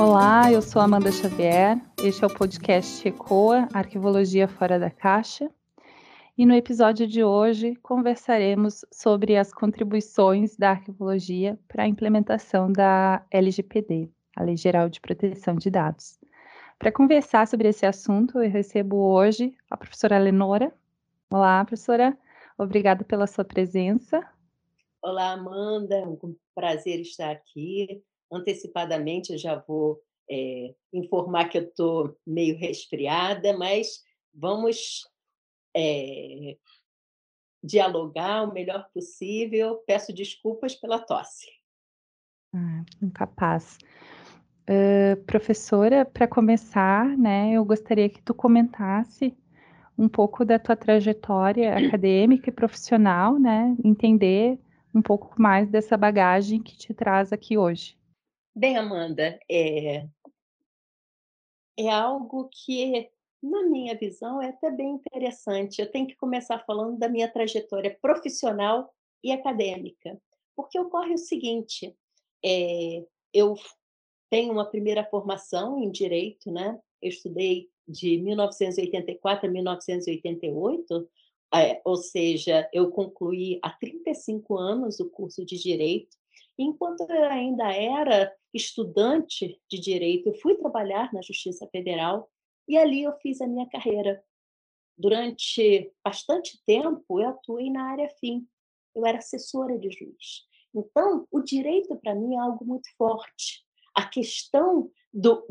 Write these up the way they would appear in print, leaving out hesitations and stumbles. Olá, eu sou Amanda Xavier, este é o podcast Ecoa, Arquivologia Fora da Caixa, e no episódio de hoje conversaremos sobre as contribuições da arquivologia para a implementação da LGPD, a Lei Geral de Proteção de Dados. Para conversar sobre esse assunto, eu recebo hoje a professora Lenora. Olá, professora, obrigada pela sua presença. Olá, Amanda, é um prazer estar aqui. Antecipadamente, eu já vou informar que eu estou meio resfriada, mas vamos dialogar o melhor possível. Peço desculpas pela tosse. Incapaz. Professora, para começar, né, eu gostaria que tu comentasse um pouco da tua trajetória acadêmica e profissional, né, entender um pouco mais dessa bagagem que te traz aqui hoje. Bem, Amanda, é algo que, na minha visão, é até bem interessante. Eu tenho que começar falando da minha trajetória profissional e acadêmica, porque ocorre o seguinte, eu tenho uma primeira formação em Direito, né? Eu estudei de 1984 a 1988, ou seja, eu concluí há 35 anos o curso de Direito. Enquanto eu ainda era estudante de Direito, eu fui trabalhar na Justiça Federal e ali eu fiz a minha carreira. Durante bastante tempo, eu atuei na área FIM. Eu era assessora de juiz. Então, o direito, para mim, é algo muito forte. A questão do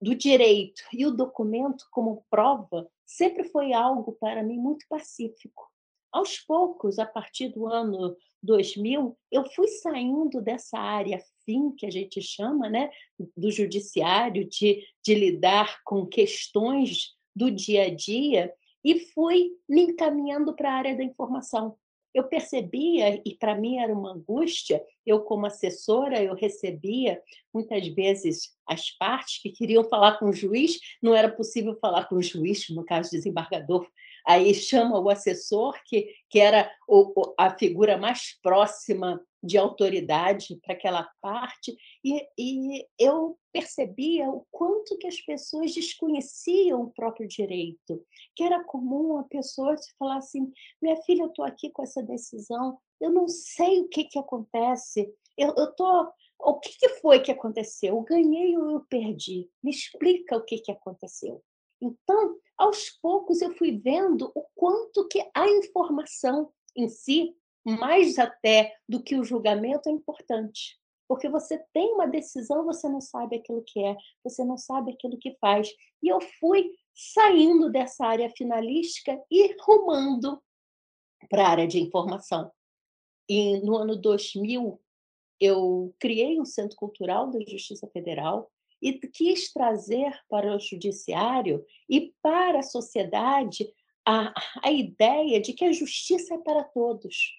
direito e o documento como prova sempre foi algo, para mim, muito pacífico. Aos poucos, a partir do ano 2000, eu fui saindo dessa área fim, que a gente chama, né, do judiciário, de lidar com questões do dia a dia, e fui me encaminhando para a área da informação. Eu percebia, e para mim era uma angústia, eu como assessora, eu recebia muitas vezes as partes que queriam falar com o juiz, não era possível falar com o juiz, no caso desembargador, aí chama o assessor, que era a figura mais próxima de autoridade para aquela parte, e eu percebia o quanto que as pessoas desconheciam o próprio direito, que era comum a pessoa falar assim, minha filha, eu estou aqui com essa decisão, eu não sei o que acontece, o que foi que aconteceu? Eu ganhei ou eu perdi? Me explica o que aconteceu. Então, aos poucos, eu fui vendo o quanto que a informação em si, mais até do que o julgamento, é importante. Porque você tem uma decisão, você não sabe aquilo que é, você não sabe aquilo que faz. E eu fui saindo dessa área finalística e rumando para a área de informação. E no ano 2000, eu criei um Centro Cultural da Justiça Federal, e quis trazer para o judiciário e para a sociedade a ideia de que a justiça é para todos.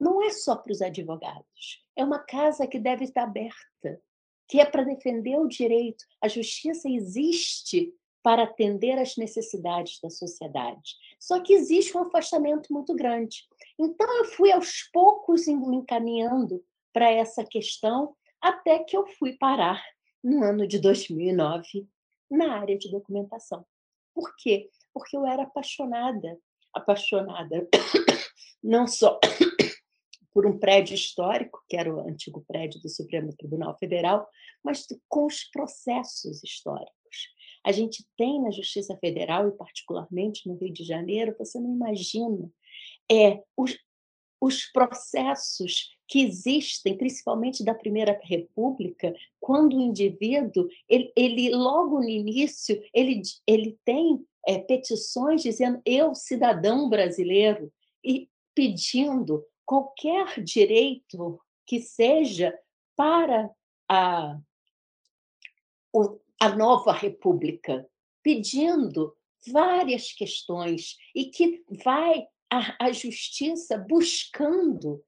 Não é só para os advogados. É uma casa que deve estar aberta, que é para defender o direito. A justiça existe para atender às necessidades da sociedade. Só que existe um afastamento muito grande. Então, eu fui aos poucos me encaminhando para essa questão até que eu fui parar no ano de 2009, na área de documentação. Por quê? Porque eu era apaixonada não só por um prédio histórico, que era o antigo prédio do Supremo Tribunal Federal, mas com os processos históricos. A gente tem na Justiça Federal, e particularmente no Rio de Janeiro, você não imagina, os processos que existem, principalmente da Primeira República, quando o indivíduo, ele logo no início, ele tem petições dizendo eu, cidadão brasileiro, e pedindo qualquer direito que seja para a nova república, pedindo várias questões, e que vai a justiça buscando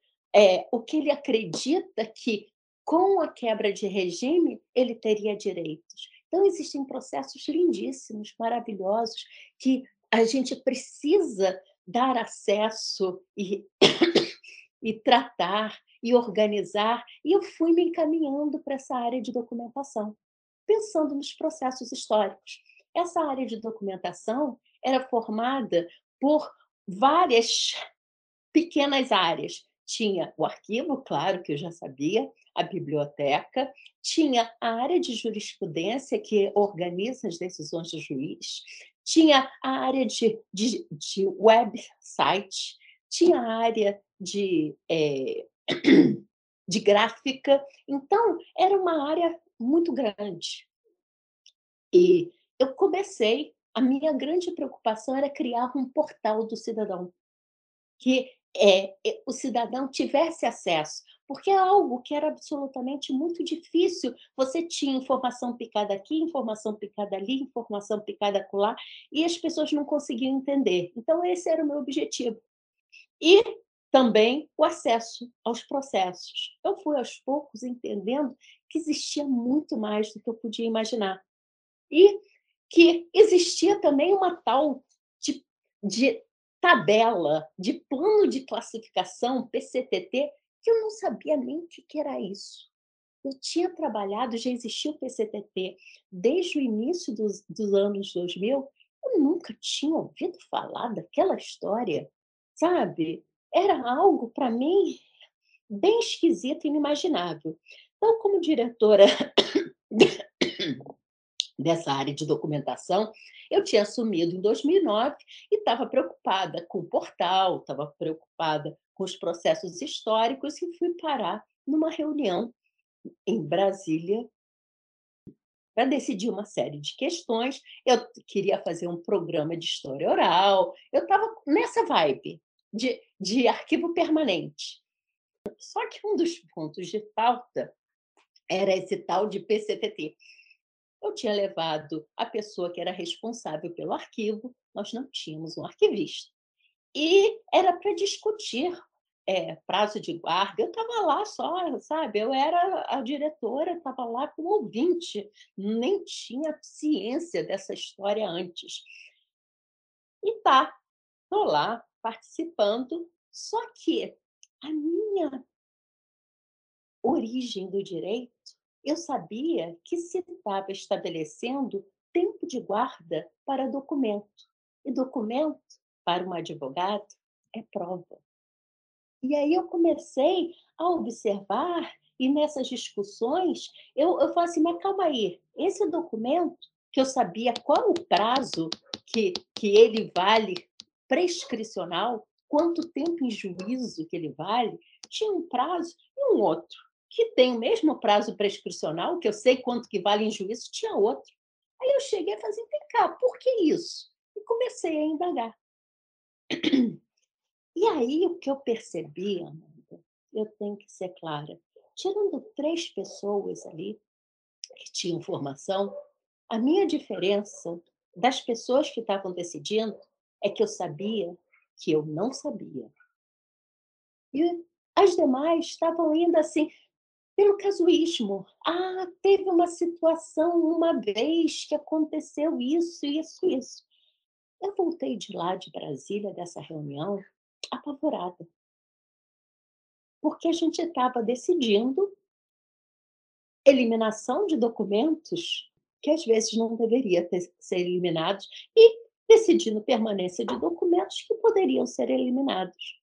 o que ele acredita que, com a quebra de regime, ele teria direitos. Então, existem processos lindíssimos, maravilhosos, que a gente precisa dar acesso e tratar e organizar, e eu fui me encaminhando para essa área de documentação, pensando nos processos históricos. Essa área de documentação era formada por várias pequenas áreas. Tinha o arquivo, claro, que eu já sabia, a biblioteca, tinha a área de jurisprudência, que organiza as decisões do juiz, tinha a área de website, tinha a área de gráfica. Então, era uma área muito grande. E eu comecei, a minha grande preocupação era criar um portal do cidadão, que o cidadão tivesse acesso, porque é algo que era absolutamente muito difícil. Você tinha informação picada aqui, informação picada ali, informação picada acolá, e as pessoas não conseguiam entender. Então, esse era o meu objetivo. E também o acesso aos processos. Eu fui, aos poucos, entendendo que existia muito mais do que eu podia imaginar. E que existia também uma tal de tabela de plano de classificação, PCTT, que eu não sabia nem o que era isso. Eu tinha trabalhado, já existia o PCTT desde o início dos anos 2000, eu nunca tinha ouvido falar daquela história, sabe? Era algo, para mim, bem esquisito e inimaginável. Então, como diretora dessa área de documentação, eu tinha assumido em 2009 e estava preocupada com o portal, estava preocupada com os processos históricos e fui parar numa reunião em Brasília para decidir uma série de questões. Eu queria fazer um programa de história oral, eu estava nessa vibe de arquivo permanente. Só que um dos pontos de pauta era esse tal de PCTT. Eu tinha levado a pessoa que era responsável pelo arquivo, nós não tínhamos um arquivista. E era para discutir prazo de guarda. Eu estava lá só, sabe? Eu era a diretora, estava lá como ouvinte, nem tinha ciência dessa história antes. E tá, estou lá participando, só que a minha origem do direito, eu sabia que se estava estabelecendo tempo de guarda para documento. E documento, para um advogado, é prova. E aí eu comecei a observar, e nessas discussões, eu falei assim, mas calma aí, esse documento, que eu sabia qual o prazo que ele vale prescricional, quanto tempo em juízo que ele vale, tinha um prazo e um outro, que tem o mesmo prazo prescricional, que eu sei quanto que vale em juízo, tinha outro. Aí eu cheguei a fazer, vem cá, por que isso? E comecei a indagar. E aí o que eu percebi, Amanda, eu tenho que ser clara, tirando 3 pessoas ali que tinham formação, a minha diferença das pessoas que estavam decidindo é que eu sabia que eu não sabia. E as demais estavam ainda assim, pelo casuísmo. Ah, teve uma situação uma vez que aconteceu isso, isso, isso. Eu voltei de lá, de Brasília, dessa reunião, apavorada. Porque a gente estava decidindo eliminação de documentos que às vezes não deveriam ser eliminados e decidindo permanência de documentos que poderiam ser eliminados.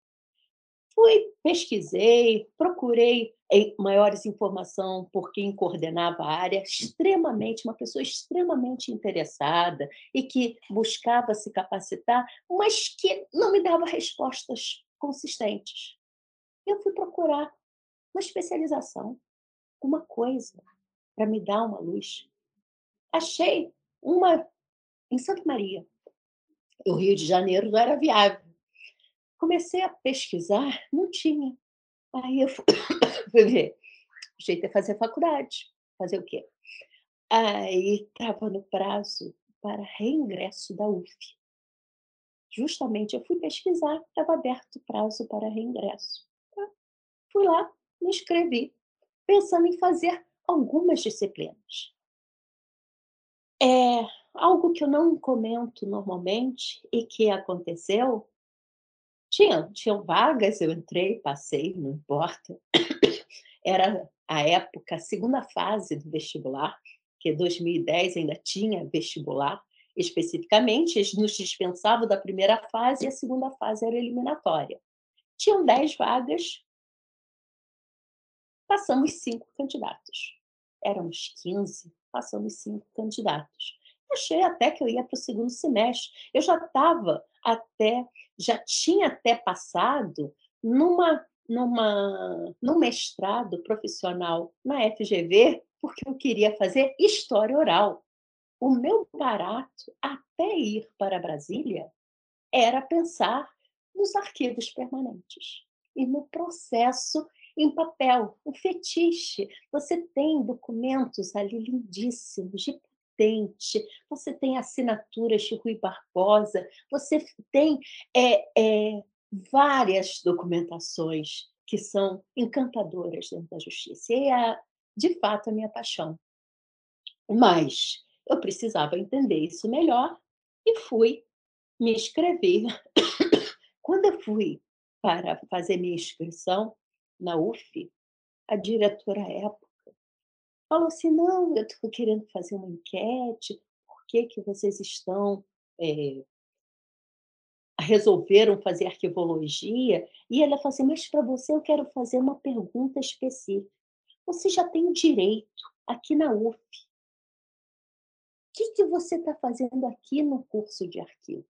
Fui, pesquisei, procurei maiores informações por quem coordenava a área, uma pessoa extremamente interessada e que buscava se capacitar, mas que não me dava respostas consistentes. Eu fui procurar uma especialização, uma coisa para me dar uma luz. Achei uma em Santa Maria. O Rio de Janeiro não era viável. Comecei a pesquisar, não tinha. Aí eu fui ver. O jeito é fazer faculdade. Fazer o quê? Aí estava no prazo para reingresso da UF. Justamente eu fui pesquisar, estava aberto o prazo para reingresso. Tá? Fui lá, me inscrevi, pensando em fazer algumas disciplinas. Algo que eu não comento normalmente e que aconteceu. Tinham vagas, eu entrei, passei, não importa. era, à época, a segunda fase do vestibular, que em 2010 ainda tinha vestibular especificamente, eles nos dispensavam da primeira fase e a segunda fase era eliminatória. Tinham 10 vagas, passamos 5 candidatos. Éramos 15, passamos 5 candidatos. Achei até que eu ia para o segundo semestre. Eu já tinha até passado num mestrado profissional na FGV, porque eu queria fazer história oral. O meu barato até ir para Brasília era pensar nos arquivos permanentes e no processo em papel, o fetiche. Você tem documentos ali lindíssimos, de patente, você tem assinaturas de Rui Barbosa, você tem várias documentações que são encantadoras dentro da justiça. E é, de fato, a minha paixão. Mas eu precisava entender isso melhor e fui me inscrever. Quando eu fui para fazer minha inscrição na UF, a diretora, à época, falou assim: não, eu estou querendo fazer uma enquete, por que vocês estão... resolveram fazer arquivologia? E ela falou assim: mas para você eu quero fazer uma pergunta específica. Você já tem direito aqui na UF. O que você está fazendo aqui no curso de arquivo?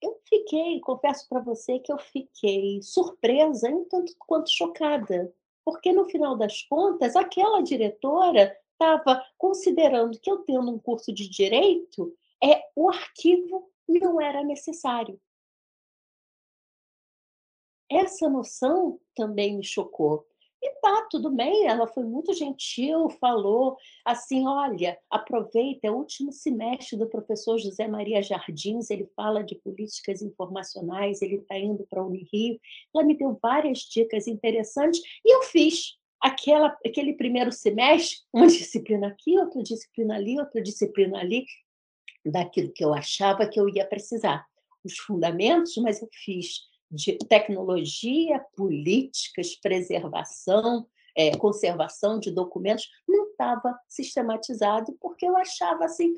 Eu fiquei, confesso para você que eu fiquei surpresa, um tanto quanto chocada, porque no final das contas, aquela diretora estava considerando que eu tendo um curso de direito, o arquivo não era necessário. Essa noção também me chocou. E tá, tudo bem, ela foi muito gentil, falou assim: olha, aproveita, é o último semestre do professor José Maria Jardins, ele fala de políticas informacionais, ele está indo para a UniRio. Ela me deu várias dicas interessantes e eu fiz aquele primeiro semestre, uma disciplina aqui, outra disciplina ali, outra disciplina ali, daquilo que eu achava que eu ia precisar. Os fundamentos, mas eu fiz de tecnologia, políticas, preservação, conservação de documentos, não estava sistematizado, porque eu achava assim: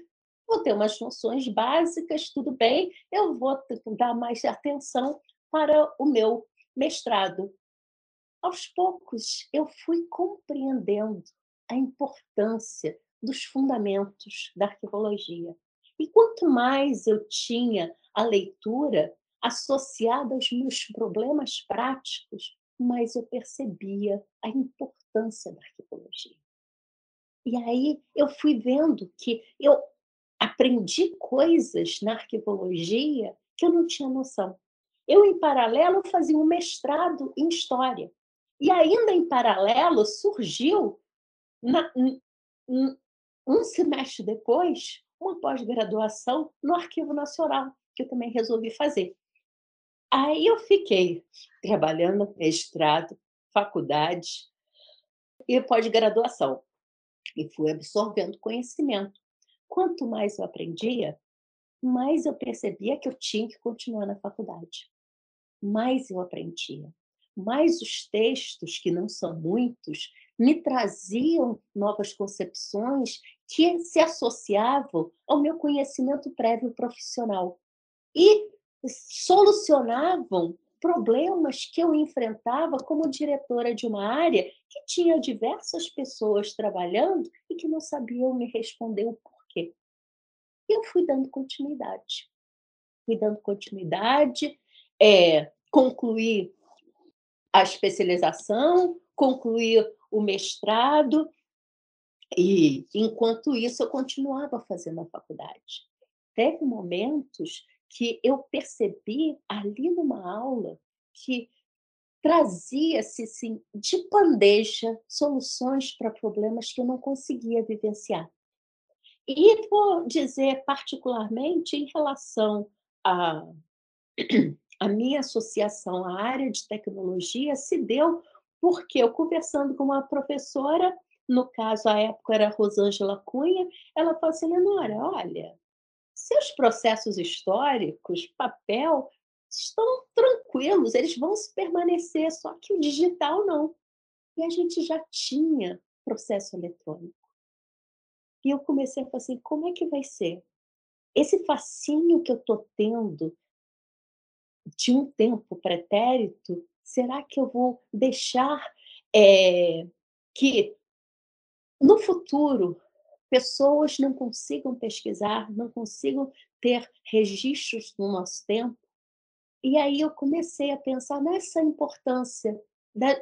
vou ter umas noções básicas, tudo bem, eu vou dar mais atenção para o meu mestrado. Aos poucos, eu fui compreendendo a importância dos fundamentos da arquivologia. E quanto mais eu tinha a leitura associada aos meus problemas práticos, mais eu percebia a importância da arquivologia. E aí eu fui vendo que eu aprendi coisas na arquivologia que eu não tinha noção. Eu, em paralelo, fazia um mestrado em História. E ainda em paralelo surgiu, um semestre depois, uma pós-graduação no Arquivo Nacional, que eu também resolvi fazer. Aí eu fiquei trabalhando mestrado, faculdade e pós-graduação. E fui absorvendo conhecimento. Quanto mais eu aprendia, mais eu percebia que eu tinha que continuar na faculdade. Mais eu aprendia. Mais os textos, que não são muitos, me traziam novas concepções que se associavam ao meu conhecimento prévio profissional e solucionavam problemas que eu enfrentava como diretora de uma área que tinha diversas pessoas trabalhando e que não sabiam me responder o porquê. E eu fui dando continuidade. Concluí a especialização, concluí o mestrado, e enquanto isso eu continuava fazendo a faculdade. Teve momentos que eu percebi ali numa aula que trazia-se, assim, de bandeja soluções para problemas que eu não conseguia vivenciar. E vou dizer particularmente em relação à minha associação à área de tecnologia, se deu porque eu, conversando com uma professora, no caso, à época, era a Rosângela Cunha, ela falou assim: Lenora, olha, seus processos históricos, papel, estão tranquilos, eles vão permanecer, só que o digital não. E a gente já tinha processo eletrônico. E eu comecei a falar assim, como é que vai ser? Esse fascínio que eu estou tendo de um tempo pretérito, será que eu vou deixar que no futuro pessoas não consigam pesquisar, não consigam ter registros no nosso tempo? E aí eu comecei a pensar nessa importância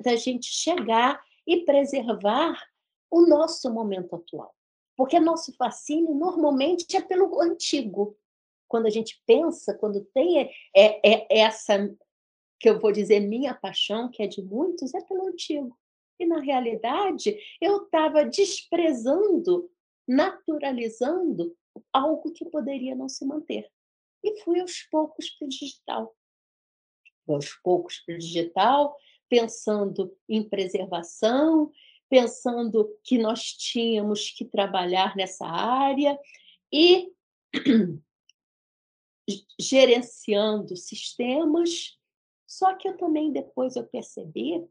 da gente chegar e preservar o nosso momento atual. Porque nosso fascínio normalmente é pelo antigo. Quando a gente pensa, quando tem essa, que eu vou dizer, minha paixão, que é de muitos, é pelo antigo. E, na realidade, eu estava desprezando, naturalizando algo que poderia não se manter. E fui aos poucos para o digital. Fui aos poucos para o digital, pensando em preservação, pensando que nós tínhamos que trabalhar nessa área e gerenciando sistemas. Só que eu também depois eu percebi,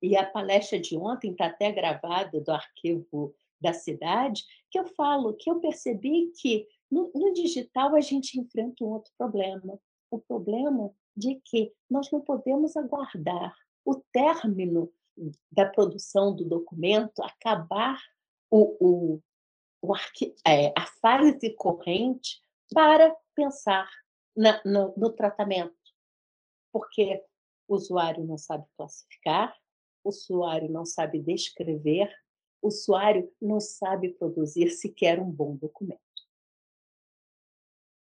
e a palestra de ontem está até gravada do arquivo da cidade, que eu falo que eu percebi que no digital a gente enfrenta um outro problema. O problema de que nós não podemos aguardar o término da produção do documento, acabar a fase corrente para pensar no tratamento. Porque o usuário não sabe classificar, o usuário não sabe descrever, o usuário não sabe produzir sequer um bom documento.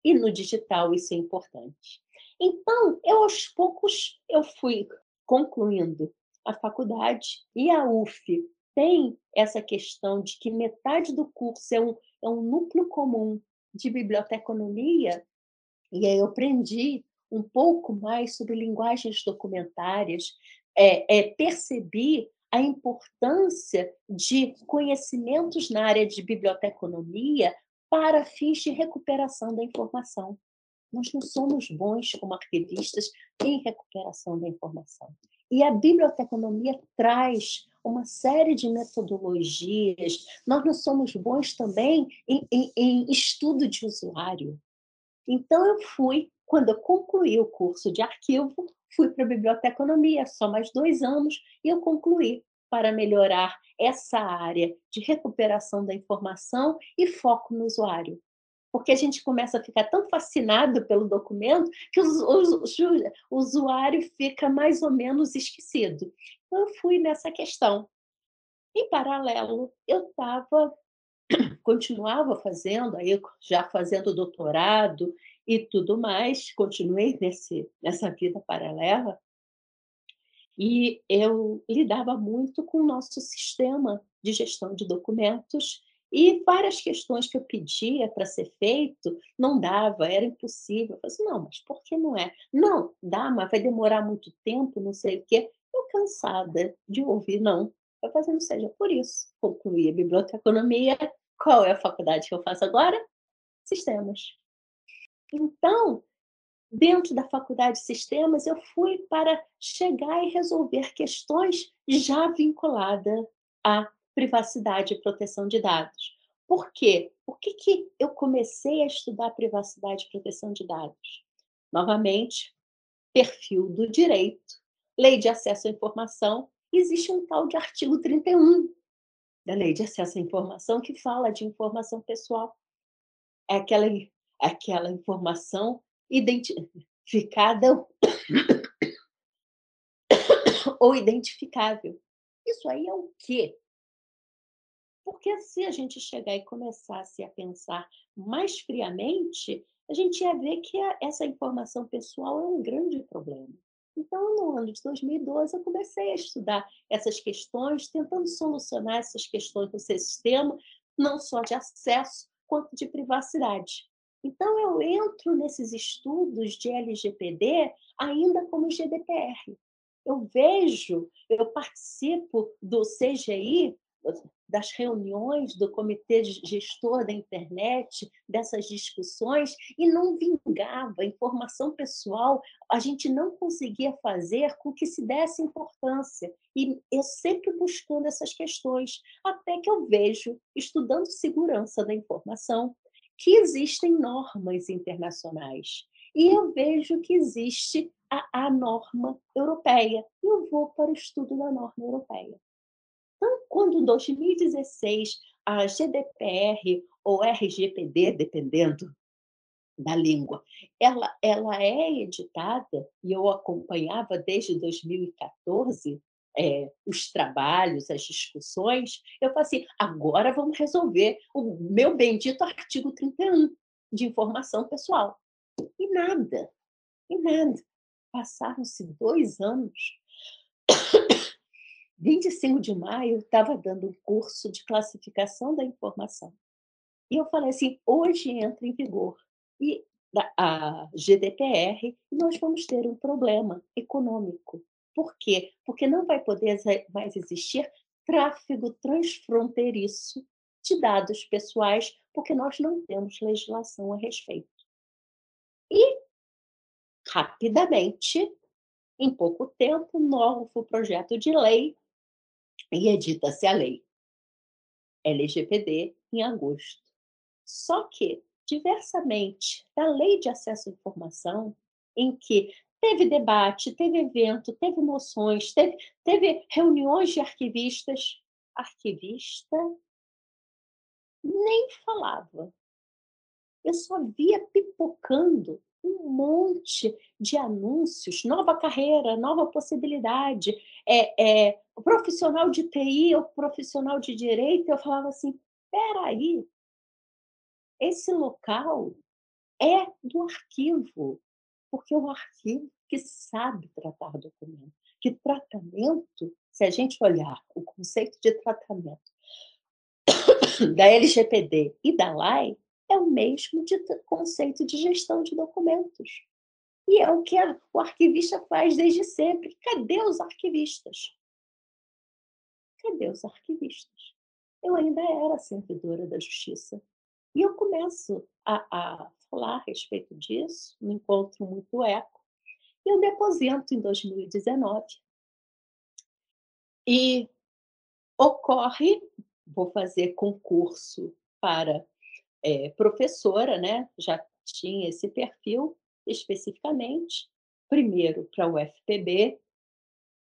E no digital isso é importante. Então, eu aos poucos eu fui concluindo a faculdade, e a UF tem essa questão de que metade do curso é um núcleo comum de biblioteconomia, e aí eu aprendi um pouco mais sobre linguagens documentárias, percebi a importância de conhecimentos na área de biblioteconomia para fins de recuperação da informação. Nós não somos bons como arquivistas em recuperação da informação. E a biblioteconomia traz uma série de metodologias. Nós não somos bons também em estudo de usuário. Então, eu fui, quando eu concluí o curso de arquivo, fui para a biblioteconomia, só mais 2 anos, e eu concluí para melhorar essa área de recuperação da informação e foco no usuário. Porque a gente começa a ficar tão fascinado pelo documento que o usuário fica mais ou menos esquecido. Então, eu fui nessa questão. Em paralelo, continuava fazendo, aí já fazendo doutorado e tudo mais, continuei nessa vida paralela, e eu lidava muito com o nosso sistema de gestão de documentos. E várias questões que eu pedia para ser feito, não dava, era impossível. Eu falei assim, não, mas por que não é? Não, dá, mas vai demorar muito tempo, não sei o quê. Eu cansada de ouvir, não. Eu falei, não seja por isso. Concluí a biblioteconomia. Qual é a faculdade que eu faço agora? Sistemas. Então, dentro da faculdade de sistemas, eu fui para chegar e resolver questões já vinculadas a privacidade e proteção de dados. Por quê? Por que eu comecei a estudar privacidade e proteção de dados? Novamente, perfil do direito, Lei de Acesso à Informação, existe um tal de artigo 31 da Lei de Acesso à Informação que fala de informação pessoal. É aquela informação identificada ou identificável. Isso aí é o quê? Porque se a gente chegar e começasse a pensar mais friamente, a gente ia ver que essa informação pessoal é um grande problema. Então, no ano de 2012, eu comecei a estudar essas questões, tentando solucionar essas questões do sistema, não só de acesso, quanto de privacidade. Então, eu entro nesses estudos de LGPD ainda como GDPR. Eu participo do CGI, das reuniões do comitê gestor da internet, dessas discussões, e não vingava informação pessoal, a gente não conseguia fazer com que se desse importância. E eu sempre buscando essas questões, até que eu vejo, estudando segurança da informação, que existem normas internacionais. E eu vejo que existe a norma europeia. E eu vou para o estudo da norma europeia. Então, quando em 2016 a GDPR ou RGPD, dependendo da língua, ela é editada, e eu acompanhava desde 2014 os trabalhos, as discussões, eu falei assim, agora vamos resolver o meu bendito artigo 31 de informação pessoal. E nada, e nada. Passaram-se 2 anos. 25 de maio, eu estava dando um curso de classificação da informação. E eu falei assim, hoje entra em vigor e a GDPR e nós vamos ter um problema econômico. Por quê? Porque não vai poder mais existir tráfego transfronteiriço de dados pessoais, porque nós não temos legislação a respeito. E, rapidamente, em pouco tempo, novo projeto de lei, e edita-se a lei LGPD em agosto. Só que, diversamente, da Lei de Acesso à Informação, em que teve debate, teve evento, teve moções, teve reuniões de arquivistas, arquivista nem falava. Eu só via pipocando um monte de anúncios, nova carreira, nova possibilidade, profissional de TI ou profissional de direito, eu falava assim, peraí, esse local é do arquivo, porque é um arquivo que sabe tratar documento, que tratamento, se a gente olhar o conceito de tratamento da LGPD e da LAI, é o mesmo conceito de gestão de documentos. E é o que o arquivista faz desde sempre. Cadê os arquivistas? Cadê os arquivistas? Eu ainda era servidora da Justiça. E eu começo a falar a respeito disso, um encontro muito eco. E eu deposento em 2019. E ocorre, vou fazer concurso para... professora, né? Já tinha esse perfil especificamente, primeiro para o UFPB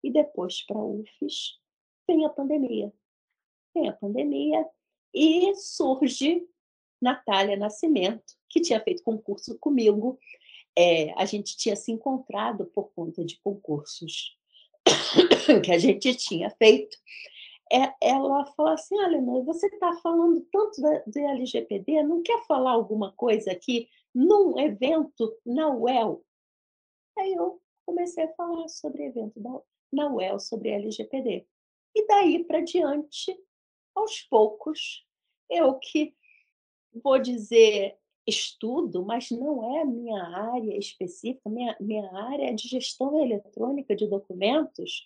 e depois para a UFES, vem a pandemia e surge Natália Nascimento, que tinha feito concurso comigo, a gente tinha se encontrado por conta de concursos que a gente tinha feito. Ela fala assim, olha, você está falando tanto do LGPD, não quer falar alguma coisa aqui num evento na UEL? Aí eu comecei a falar sobre evento na UEL, sobre LGPD. E daí para diante, aos poucos, eu que vou dizer estudo, mas não é a minha área específica, minha área de gestão eletrônica de documentos,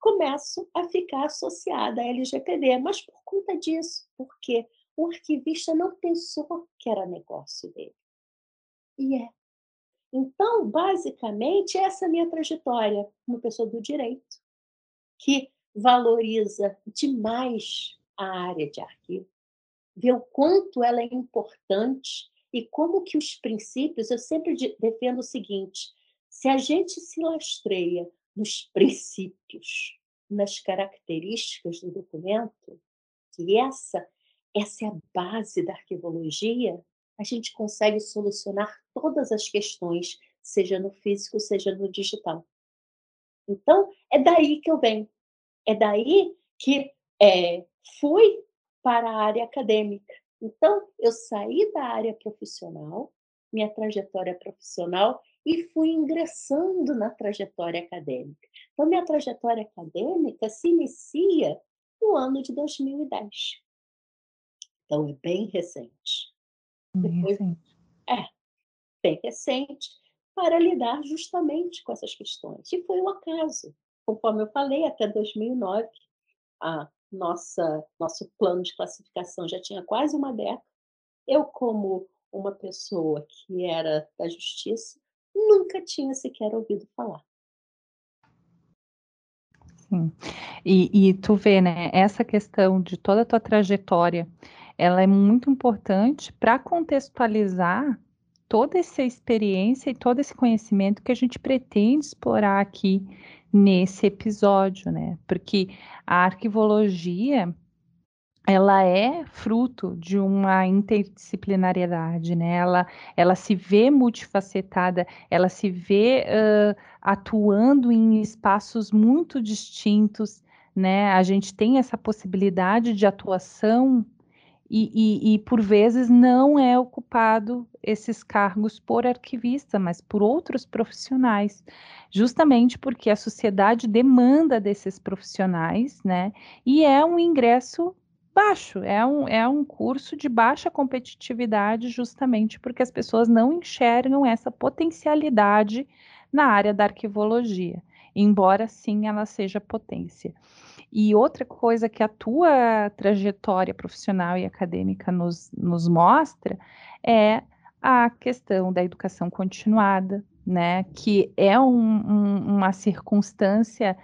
começo a ficar associada à LGPD, mas por conta disso, porque o arquivista não pensou que era negócio dele. E é. Então, basicamente, essa é a minha trajetória, uma pessoa do direito, que valoriza demais a área de arquivo, vê o quanto ela é importante e como que os princípios, eu sempre defendo o seguinte, se a gente se lastreia nos princípios, nas características do documento, que essa é a base da arquivologia, a gente consegue solucionar todas as questões, seja no físico, seja no digital. Então, é daí que eu venho. É daí que fui para a área acadêmica. Então, eu saí da área profissional, minha trajetória profissional, e fui ingressando na trajetória acadêmica. Então, minha trajetória acadêmica se inicia no ano de 2010. Então, é bem recente. Bem recente, para lidar justamente com essas questões. E foi um acaso. Conforme eu falei, até 2009, nosso plano de classificação já tinha quase uma década. Eu, como uma pessoa que era da justiça, nunca tinha sequer ouvido falar. Sim. E tu vê, né, essa questão de toda a tua trajetória, ela é muito importante para contextualizar toda essa experiência e todo esse conhecimento que a gente pretende explorar aqui nesse episódio, né? Porque a arquivologia, ela é fruto de uma interdisciplinariedade, né? Ela se vê multifacetada, ela se vê atuando em espaços muito distintos, né? A gente tem essa possibilidade de atuação e por vezes não é ocupado esses cargos por arquivista, mas por outros profissionais, justamente porque a sociedade demanda desses profissionais, né? E é um ingresso baixo, é um curso de baixa competitividade, justamente porque as pessoas não enxergam essa potencialidade na área da arquivologia, embora sim ela seja potência. E outra coisa que a tua trajetória profissional e acadêmica nos mostra é a questão da educação continuada, né, que é uma circunstância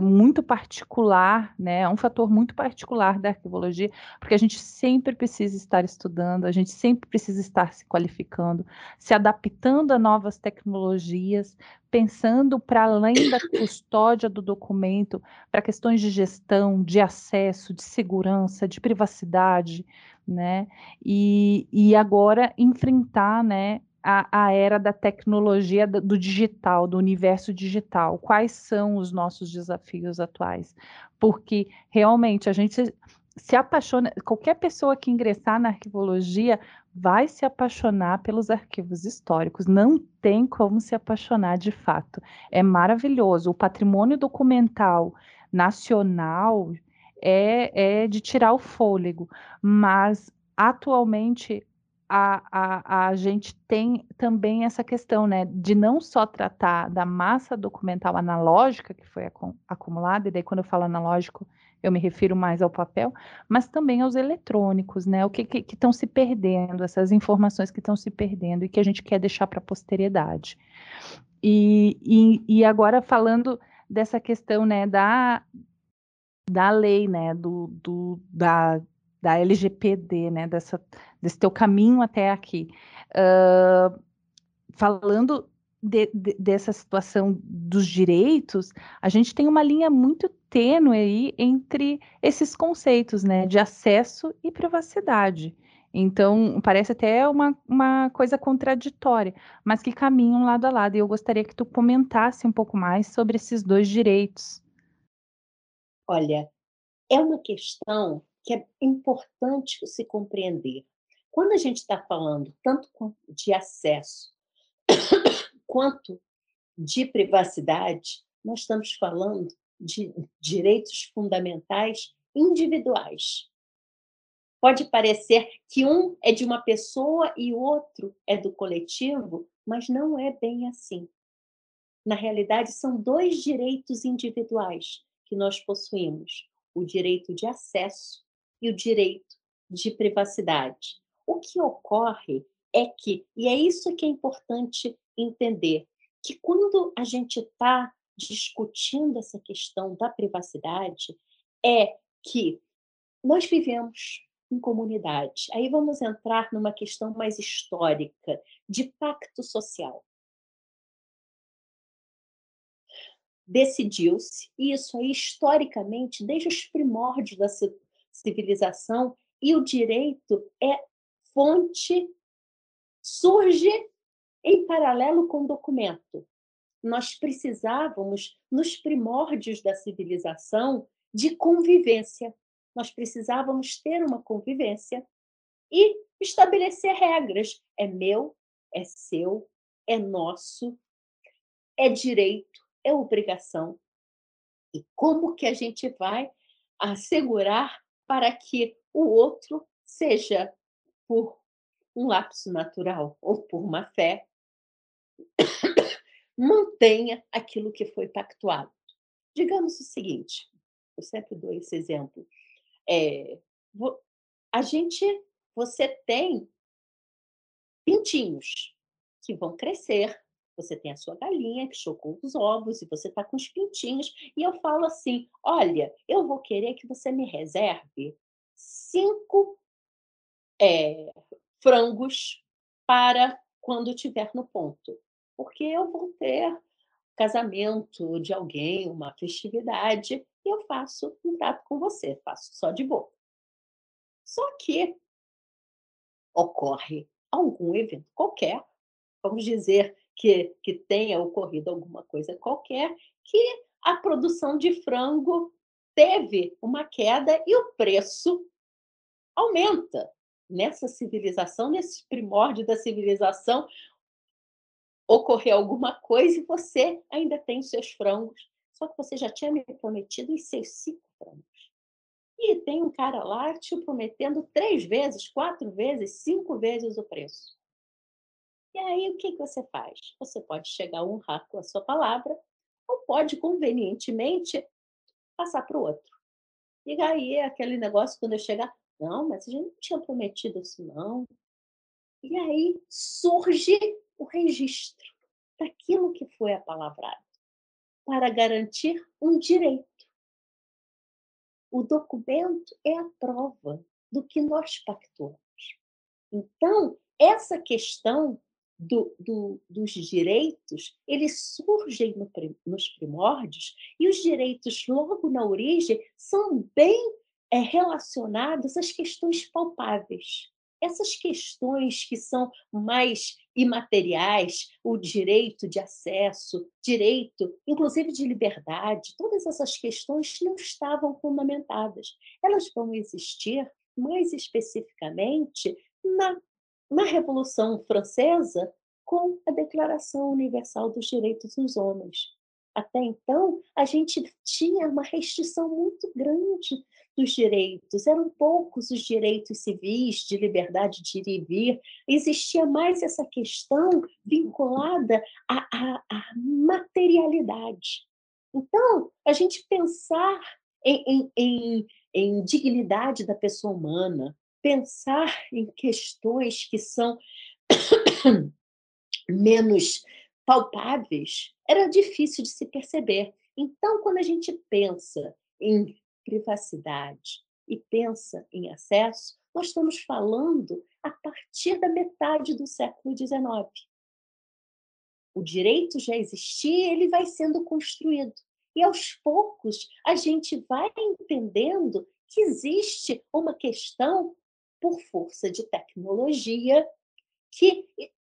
muito particular, né, é um fator muito particular da arquivologia, porque a gente sempre precisa estar estudando, a gente sempre precisa estar se qualificando, se adaptando a novas tecnologias, pensando para além da custódia do documento, para questões de gestão, de acesso, de segurança, de privacidade, né, e agora enfrentar, né, a era da tecnologia, do digital, do universo digital. Quais são os nossos desafios atuais? Porque, realmente, a gente se apaixona... Qualquer pessoa que ingressar na arquivologia vai se apaixonar pelos arquivos históricos. Não tem como se apaixonar, de fato. É maravilhoso. O patrimônio documental nacional é de tirar o fôlego. Mas, atualmente... A gente tem também essa questão, né, de não só tratar da massa documental analógica que foi acumulada, e daí quando eu falo analógico eu me refiro mais ao papel, mas também aos eletrônicos, né, o que estão se perdendo, essas informações que estão se perdendo e que a gente quer deixar para a posteridade. E agora falando dessa questão, né, da lei, né, da LGPD, né, desse teu caminho até aqui. Falando dessa situação dos direitos, a gente tem uma linha muito tênue aí entre esses conceitos, né, de acesso e privacidade. Então, parece até uma coisa contraditória, mas que caminham lado a lado. E eu gostaria que tu comentasse um pouco mais sobre esses dois direitos. Olha, é uma questão que é importante se compreender. Quando a gente está falando tanto de acesso quanto de privacidade, nós estamos falando de direitos fundamentais individuais. Pode parecer que um é de uma pessoa e o outro é do coletivo, mas não é bem assim. Na realidade, são dois direitos individuais que nós possuímos, o direito de acesso e o direito de privacidade. O que ocorre é que, e é isso que é importante entender, que quando a gente está discutindo essa questão da privacidade, é que nós vivemos em comunidade. Aí vamos entrar numa questão mais histórica, de pacto social. Decidiu-se, e isso aí historicamente, desde os primórdios da civilização, e o direito é fonte, surge em paralelo com o documento. Nós precisávamos, nos primórdios da civilização, de convivência. Nós precisávamos ter uma convivência e estabelecer regras. É meu, é seu, é nosso, é direito, é obrigação. E como que a gente vai assegurar para que o outro seja por um lapso natural ou por uma fé, mantenha aquilo que foi pactuado. Digamos o seguinte, eu sempre dou esse exemplo, você tem pintinhos que vão crescer, você tem a sua galinha que chocou os ovos e você está com os pintinhos, e eu falo assim, olha, eu vou querer que você me reserve 5 frangos para quando estiver no ponto, porque eu vou ter casamento de alguém, uma festividade, e eu faço um trato com você, faço só de boa. Só que ocorre algum evento qualquer, vamos dizer que tenha ocorrido alguma coisa qualquer, que a produção de frango teve uma queda e o preço aumenta. Nessa civilização, nesse primórdio da civilização, ocorreu alguma coisa e você ainda tem os seus frangos, só que você já tinha me prometido os seus 5 frangos. E tem um cara lá te prometendo 3 vezes, 4 vezes, 5 vezes o preço. E aí, o que você faz? Você pode chegar a honrar com a sua palavra ou pode, convenientemente, passar para o outro. E aí, aquele negócio, quando eu chegar, não, mas a gente não tinha prometido isso, não. E aí, surge o registro daquilo que foi apalavrado para garantir um direito. O documento é a prova do que nós pactuamos. Então, essa questão dos direitos, eles surgem nos primórdios, e os direitos logo na origem são bem relacionados às questões palpáveis. Essas questões que são mais imateriais, o direito de acesso, direito, inclusive, de liberdade, todas essas questões não estavam fundamentadas. Elas vão existir, mais especificamente, na Revolução Francesa, com a Declaração Universal dos Direitos dos Homens. Até então, a gente tinha uma restrição muito grande dos direitos. Eram poucos os direitos civis, de liberdade de ir e vir. Existia mais essa questão vinculada à materialidade. Então, a gente pensar em dignidade da pessoa humana, pensar em questões que são menos palpáveis, era difícil de se perceber. Então, quando a gente pensa em privacidade e pensa em acesso, nós estamos falando a partir da metade do século XIX. O direito já existia, ele vai sendo construído. E, aos poucos, a gente vai entendendo que existe uma questão, por força de tecnologia, que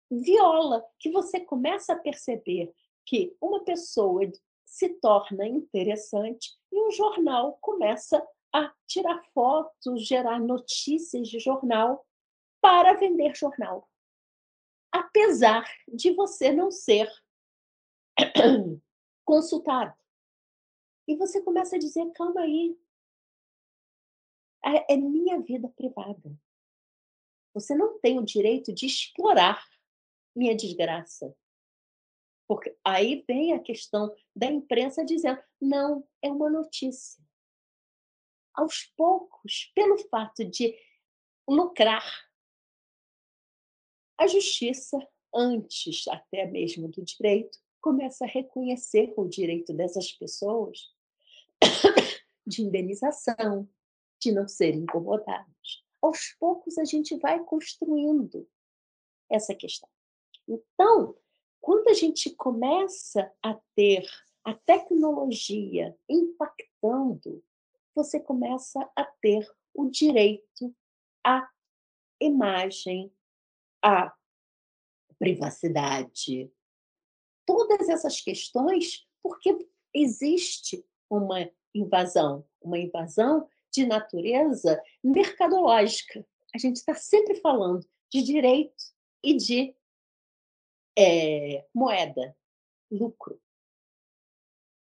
viola, que você começa a perceber que uma pessoa se torna interessante e um jornal começa a tirar fotos, gerar notícias de jornal para vender jornal. Apesar de você não ser consultado. E você começa a dizer, calma aí, é minha vida privada. Você não tem o direito de explorar minha desgraça. Porque aí vem a questão da imprensa dizendo, não, é uma notícia. Aos poucos, pelo fato de lucrar, a justiça, antes até mesmo do direito, começa a reconhecer o direito dessas pessoas de indenização, de não serem incomodados. Aos poucos, a gente vai construindo essa questão. Então, quando a gente começa a ter a tecnologia impactando, você começa a ter o direito à imagem, à privacidade. Todas essas questões, porque existe uma invasão de natureza mercadológica. A gente está sempre falando de direito e de moeda, lucro.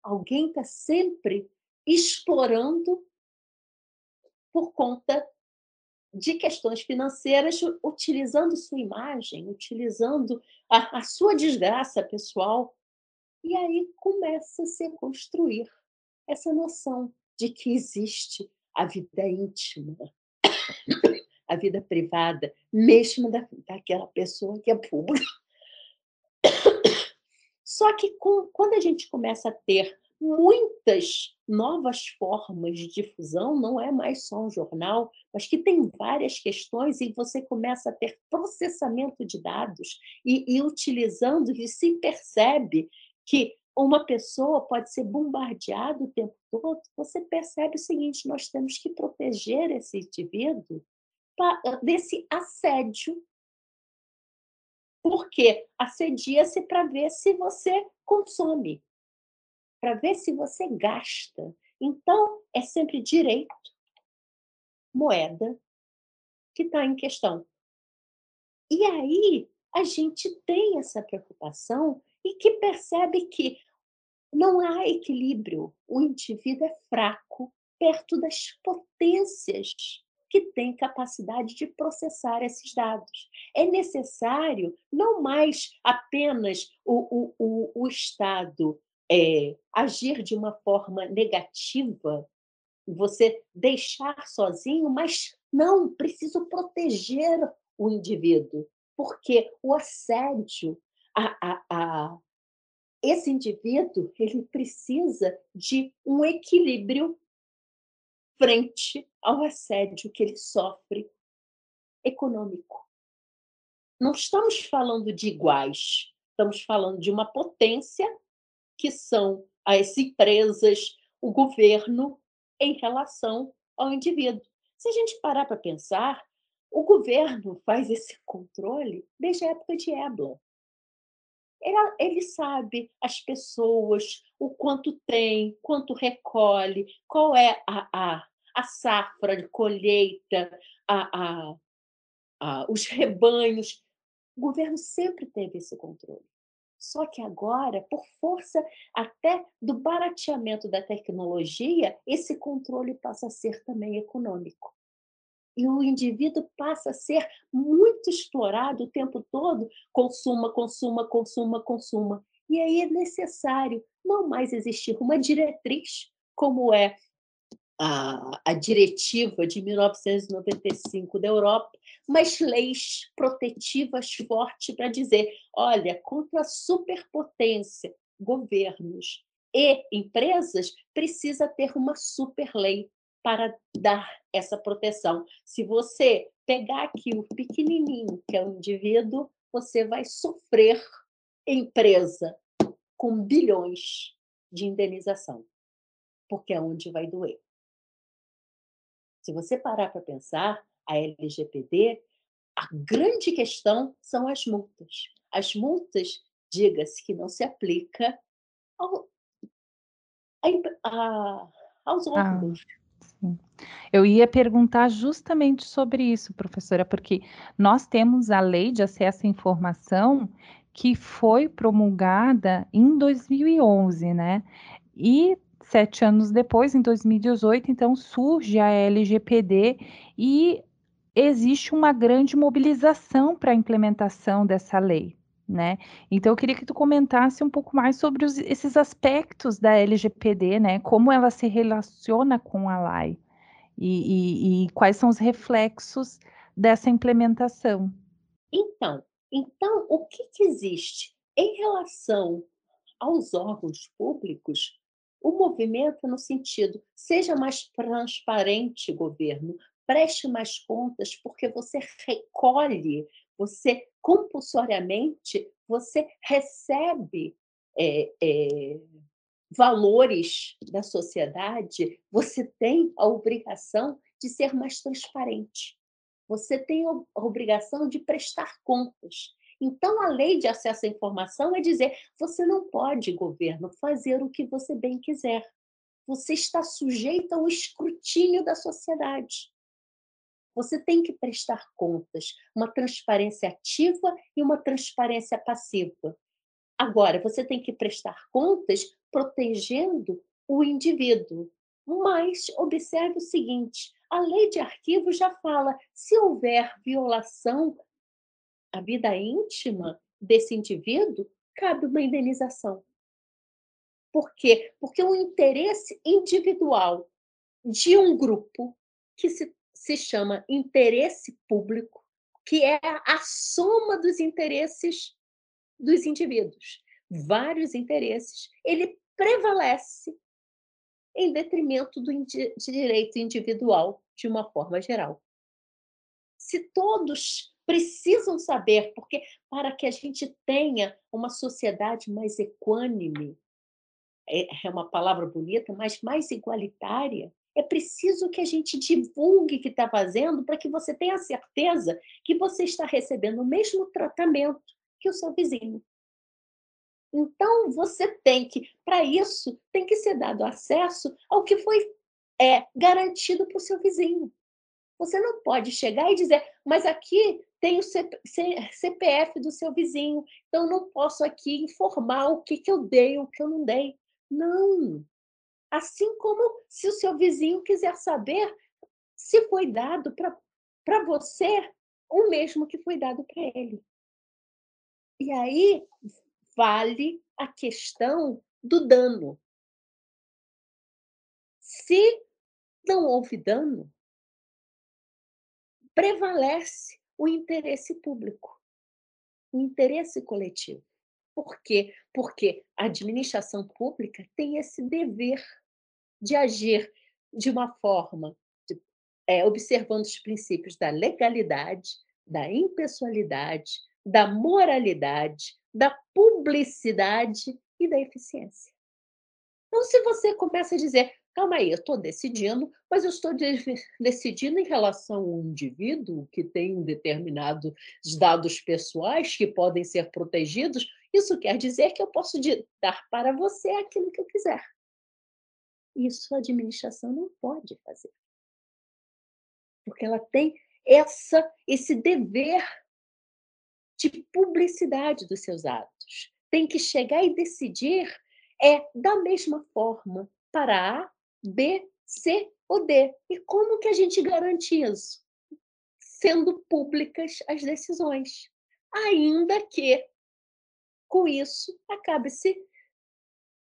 Alguém está sempre explorando, por conta de questões financeiras, utilizando sua imagem, utilizando a sua desgraça pessoal. E aí começa a se construir essa noção de que existe a vida íntima, a vida privada, mesmo daquela pessoa que é pública. Só que quando a gente começa a ter muitas novas formas de difusão, não é mais só um jornal, mas que tem várias questões e você começa a ter processamento de dados e utilizando, e se percebe que uma pessoa pode ser bombardeada o tempo todo, você percebe o seguinte: nós temos que proteger esse indivíduo desse assédio, porque assedia-se para ver se você consome, para ver se você gasta. Então, é sempre direito, moeda, que está em questão. E aí, a gente tem essa preocupação e que percebe que não há equilíbrio. O indivíduo é fraco perto das potências que tem capacidade de processar esses dados. É necessário não mais apenas o Estado agir de uma forma negativa, você deixar sozinho, mas não, preciso proteger o indivíduo, porque o assédio, esse indivíduo, ele precisa de um equilíbrio frente ao assédio que ele sofre econômico. Não estamos falando de iguais, estamos falando de uma potência que são as empresas, o governo, em relação ao indivíduo. Se a gente parar para pensar, o governo faz esse controle desde a época de Ebla. Ele sabe as pessoas, o quanto tem, quanto recolhe, qual é a safra de colheita, os rebanhos. O governo sempre teve esse controle. Só que agora, por força até do barateamento da tecnologia, esse controle passa a ser também econômico. E o indivíduo passa a ser muito explorado o tempo todo, consuma, consuma, consuma, consuma. E aí é necessário não mais existir uma diretriz, como é a diretiva de 1995 da Europa, mas leis protetivas fortes para dizer, olha, contra a superpotência, governos e empresas, precisa ter uma superlei para dar essa proteção. Se você pegar aqui o pequenininho, que é o indivíduo, você vai sofrer empresa com bilhões de indenização, porque é onde vai doer. Se você parar para pensar, a LGPD, a grande questão são as multas. As multas, diga-se, que não se aplica aos órgãos. Eu ia perguntar justamente sobre isso, professora, porque nós temos a Lei de Acesso à Informação que foi promulgada em 2011, né? E 7 anos depois, em 2018, então surge a LGPD e existe uma grande mobilização para a implementação dessa lei, né? Então eu queria que tu comentasse um pouco mais sobre esses aspectos da LGPD, né? Como ela se relaciona com a lei e quais são os reflexos dessa implementação. Então o que existe em relação aos órgãos públicos? O movimento no sentido, seja mais transparente, governo, preste mais contas, porque você recolhe, você compulsoriamente, você recebe valores da sociedade, você tem a obrigação de ser mais transparente, você tem a obrigação de prestar contas. Então, a Lei de Acesso à Informação é dizer, você não pode, governo, fazer o que você bem quiser. Você está sujeito ao escrutínio da sociedade. Você tem que prestar contas, uma transparência ativa e uma transparência passiva. Agora, você tem que prestar contas protegendo o indivíduo. Mas observe o seguinte, a lei de arquivo já fala, se houver violação a vida íntima desse indivíduo, cabe uma indenização. Por quê? Porque o interesse individual de um grupo que se chama interesse público, que é a soma dos interesses dos indivíduos. Vários interesses, ele prevalece em detrimento do direito individual de uma forma geral. Se todos precisam saber, porque para que a gente tenha uma sociedade mais equânime, é uma palavra bonita, mas mais igualitária, é preciso que a gente divulgue o que está fazendo para que você tenha certeza que você está recebendo o mesmo tratamento que o seu vizinho. Então, você tem que, para isso, tem que ser dado acesso ao que foi garantido para o seu vizinho. Você não pode chegar e dizer, mas aqui tem o CPF do seu vizinho, então não posso aqui informar o que, que eu dei, o que eu não dei. Não! Assim como se o seu vizinho quiser saber se foi dado para você o mesmo que foi dado para ele. E aí vale a questão do dano. Se não houve dano, prevalece o interesse público, o interesse coletivo. Por quê? Porque a administração pública tem esse dever de agir de uma forma, observando os princípios da legalidade, da impessoalidade, da moralidade, da publicidade e da eficiência. Então, se você começa a dizer, calma aí, eu estou decidindo, mas eu estou decidindo em relação ao indivíduo que tem determinados dados pessoais que podem ser protegidos, isso quer dizer que eu posso dar para você aquilo que eu quiser. Isso a administração não pode fazer. Porque ela tem esse dever de publicidade dos seus atos. Tem que chegar e decidir da mesma forma para A, B, C ou D. E como que a gente garante isso? Sendo públicas as decisões. Ainda que, com isso, acabe-se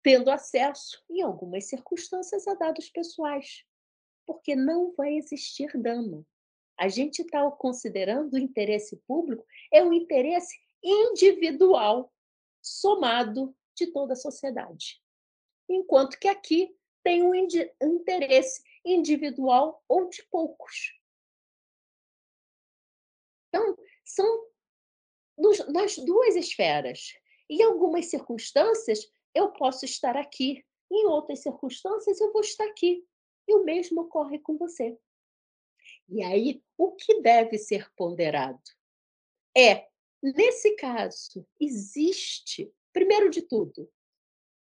tendo acesso, em algumas circunstâncias, a dados pessoais, porque não vai existir dano. A gente está considerando o interesse público um interesse individual somado de toda a sociedade. Enquanto que aqui tem um interesse individual ou de poucos. Então, são nas duas esferas. Em algumas circunstâncias, eu posso estar aqui. Em outras circunstâncias, eu vou estar aqui. E o mesmo ocorre com você. E aí, o que deve ser ponderado? Nesse caso, existe, primeiro de tudo,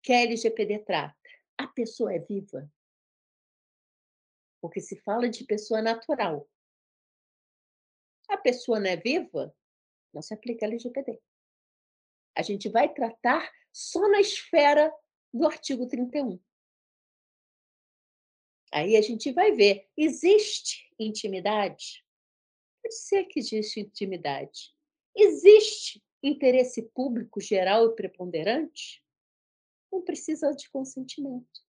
que a LGPD trata, a pessoa é viva. Porque se fala de pessoa natural. A pessoa não é viva, não se aplica a LGPD. A gente vai tratar só na esfera do artigo 31. Aí a gente vai ver, existe intimidade? Pode ser que existe intimidade. Existe interesse público geral e preponderante? Não precisa de consentimento,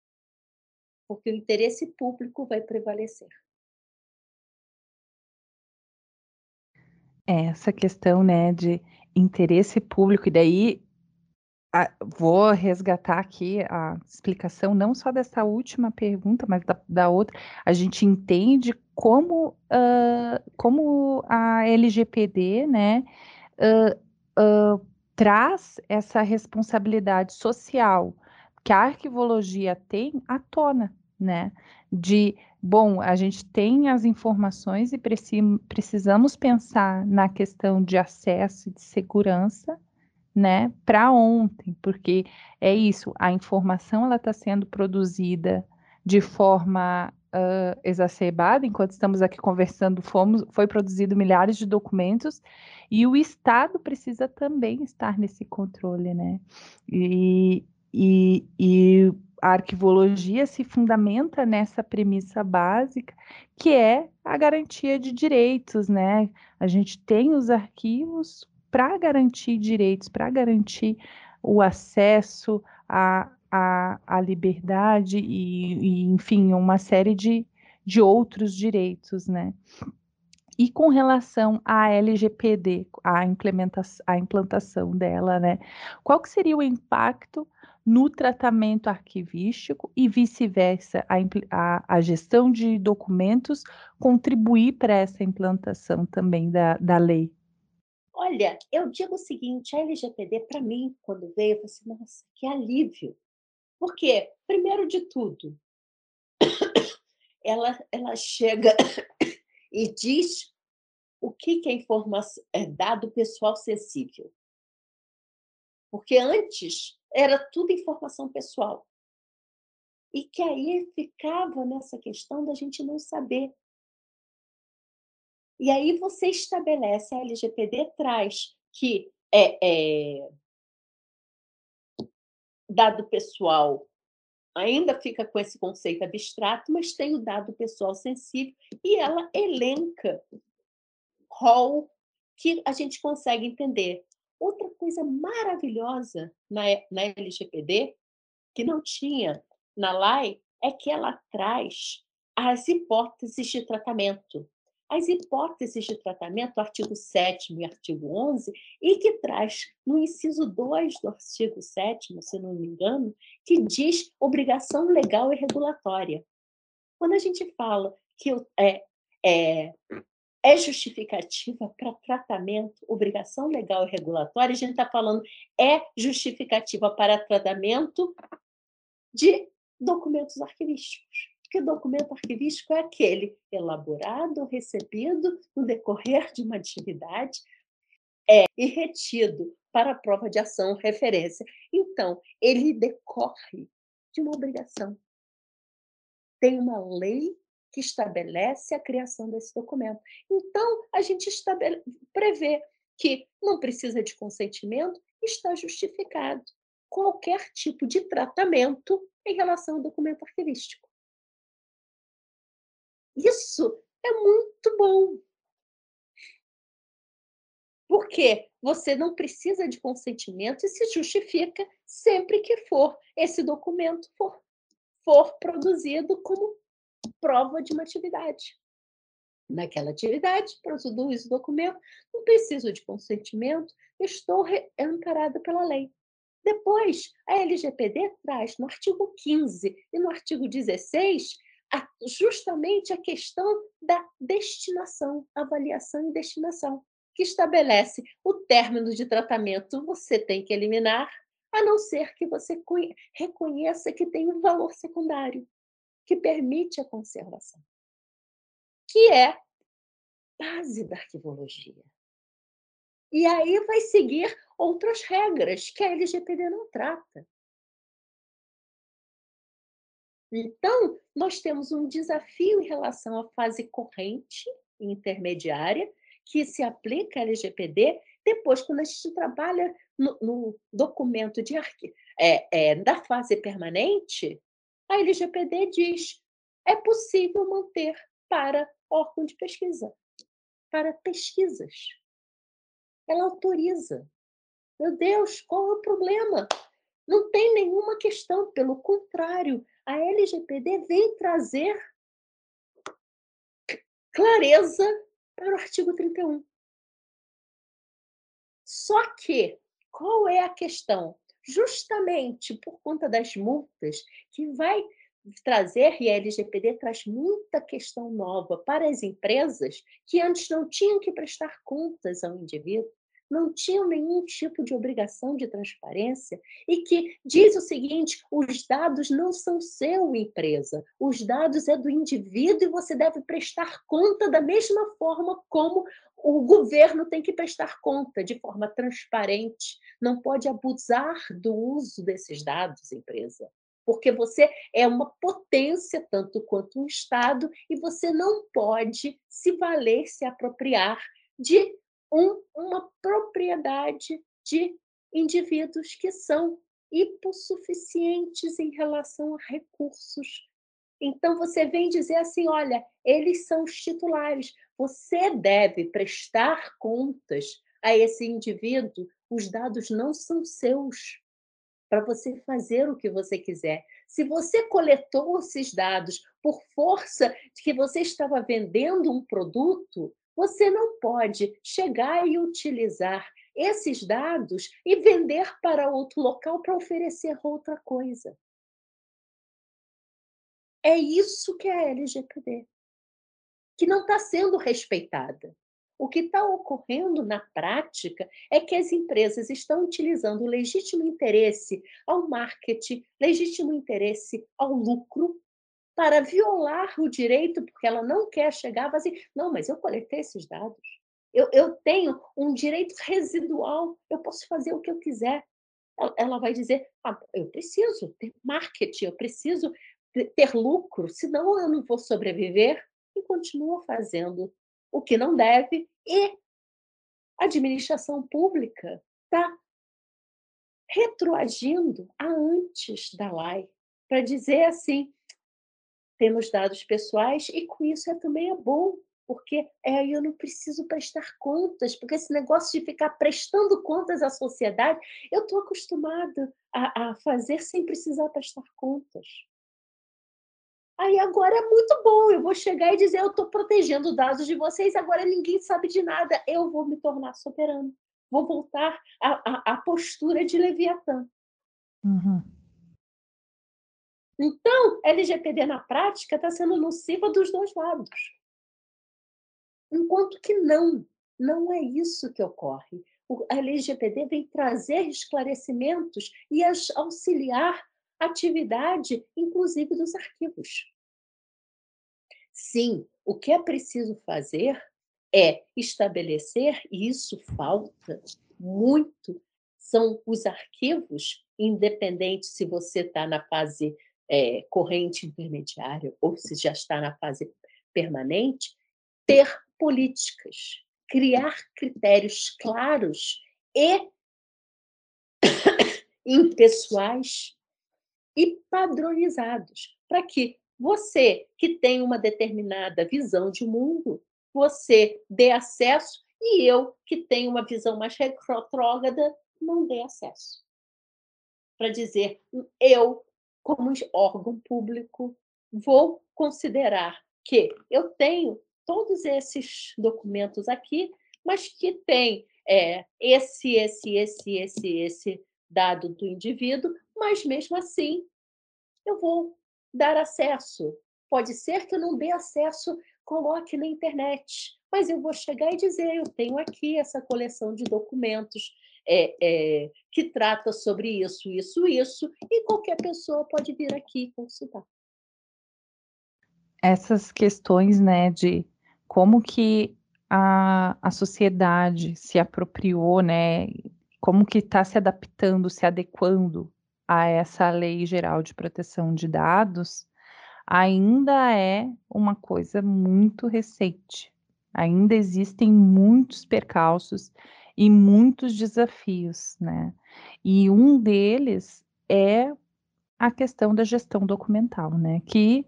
porque o interesse público vai prevalecer. Essa questão, né, de interesse público, e daí vou resgatar aqui a explicação não só dessa última pergunta, mas da outra. A gente entende como a LGPD, né, traz essa responsabilidade social que a arquivologia tem à tona, né, de, bom, a gente tem as informações e precisamos pensar na questão de acesso e de segurança, né, para ontem, porque é isso, a informação ela está sendo produzida de forma exacerbada, enquanto estamos aqui conversando, foi produzido milhares de documentos, e o Estado precisa também estar nesse controle, né, e a arquivologia se fundamenta nessa premissa básica, que é a garantia de direitos, né, a gente tem os arquivos para garantir direitos, para garantir o acesso a à liberdade e, enfim, uma série de outros direitos, né? E com relação à LGPD, à implantação dela, né? Qual que seria o impacto no tratamento arquivístico e vice-versa, a gestão de documentos contribuir para essa implantação também da lei? Olha, eu digo o seguinte, a LGPD, para mim, quando veio, eu falei assim, nossa, que alívio. Por quê? Primeiro de tudo, ela chega e diz o que é informação, é dado pessoal sensível. Porque antes era tudo informação pessoal. E que aí ficava nessa questão da gente não saber. E aí você estabelece, a LGPD traz que dado pessoal ainda fica com esse conceito abstrato, mas tem o dado pessoal sensível, e ela elenca rol que a gente consegue entender. Outra coisa maravilhosa na LGPD, que não tinha na lei, é que ela traz as hipóteses de tratamento. As hipóteses de tratamento, artigo 7º e artigo 11, e que traz no inciso 2 do artigo 7º, se não me engano, que diz obrigação legal e regulatória. Quando a gente fala que é justificativa para tratamento, obrigação legal e regulatória, a gente está falando é justificativa para tratamento de documentos arquivísticos. Porque documento arquivístico é aquele elaborado ou recebido no decorrer de uma atividade e retido para a prova de ação ou referência. Então, ele decorre de uma obrigação. Tem uma lei que estabelece a criação desse documento. Então, a gente prevê que não precisa de consentimento, está justificado qualquer tipo de tratamento em relação ao documento arquivístico. Isso é muito bom. Porque você não precisa de consentimento e se justifica sempre que for esse documento for produzido como prova de uma atividade. Naquela atividade, produzo o documento, não preciso de consentimento, estou amparada pela lei. Depois, a LGPD traz no artigo 15 e no artigo 16 justamente a questão da destinação, avaliação e destinação, que estabelece o término de tratamento, você tem que eliminar, a não ser que você reconheça que tem um valor secundário, que permite a conservação, que é base da arquivologia. E aí vai seguir outras regras que a LGPD não trata. Então, nós temos um desafio em relação à fase corrente e intermediária, que se aplica à LGPD, depois, quando a gente trabalha no documento da fase permanente, a LGPD diz é possível manter para órgão de pesquisa, para pesquisas. Ela autoriza. Meu Deus, qual é o problema? Não tem nenhuma questão, pelo contrário, a LGPD vem trazer clareza para o artigo 31. Só que, qual é a questão? Justamente por conta das multas, que vai trazer, e a LGPD traz muita questão nova para as empresas que antes não tinham que prestar contas ao indivíduo, não tinham nenhum tipo de obrigação de transparência, e que diz o seguinte, os dados não são seu, empresa, os dados é do indivíduo e você deve prestar conta da mesma forma como o governo tem que prestar conta, de forma transparente, não pode abusar do uso desses dados, empresa, porque você é uma potência tanto quanto um Estado e você não pode se valer, se apropriar de uma propriedade de indivíduos que são hipossuficientes em relação a recursos. Então, você vem dizer assim, olha, eles são os titulares, você deve prestar contas a esse indivíduo, os dados não são seus, para você fazer o que você quiser. Se você coletou esses dados por força de que você estava vendendo um produto, você não pode chegar e utilizar esses dados e vender para outro local para oferecer outra coisa. É isso que é a LGPD, que não está sendo respeitada. O que está ocorrendo na prática é que as empresas estão utilizando o legítimo interesse ao marketing, legítimo interesse ao lucro, para violar o direito, porque ela não quer chegar e falar assim, não, mas eu coletei esses dados, eu tenho um direito residual, eu posso fazer o que eu quiser. Ela vai dizer, ah, eu preciso ter marketing, eu preciso ter lucro, senão eu não vou sobreviver, e continua fazendo o que não deve, e a administração pública está retroagindo a antes da lei, para dizer assim, temos dados pessoais, e com isso também é bom, porque eu não preciso prestar contas, porque esse negócio de ficar prestando contas à sociedade, eu estou acostumada a fazer sem precisar prestar contas. Aí agora é muito bom, eu vou chegar e dizer, eu estou protegendo dados de vocês, agora ninguém sabe de nada, eu vou me tornar soberano, vou voltar à postura de Leviatã. Uhum. Então, LGPD na prática está sendo nociva dos dois lados. Enquanto que não é isso que ocorre. A LGPD vem trazer esclarecimentos e auxiliar atividade, inclusive dos arquivos. Sim, o que é preciso fazer é estabelecer, e isso falta muito, são os arquivos, independente se você está na fase corrente intermediária ou se já está na fase permanente, ter políticas, criar critérios claros e impessoais e padronizados, para que você, que tem uma determinada visão de mundo, você dê acesso e eu, que tenho uma visão mais retrógrada, não dê acesso. Para dizer, eu, como órgão público, vou considerar que eu tenho todos esses documentos aqui, mas que tem esse dado do indivíduo, mas mesmo assim eu vou dar acesso. Pode ser que eu não dê acesso, coloque na internet, mas eu vou chegar e dizer, eu tenho aqui essa coleção de documentos que trata sobre isso, isso, isso, e qualquer pessoa pode vir aqui consultar. Essas questões, né, de como que a sociedade se apropriou, né, como que está se adaptando, se adequando a essa Lei Geral de Proteção de Dados, ainda é uma coisa muito recente. Ainda existem muitos percalços e muitos desafios, né? E um deles é a questão da gestão documental, né? Que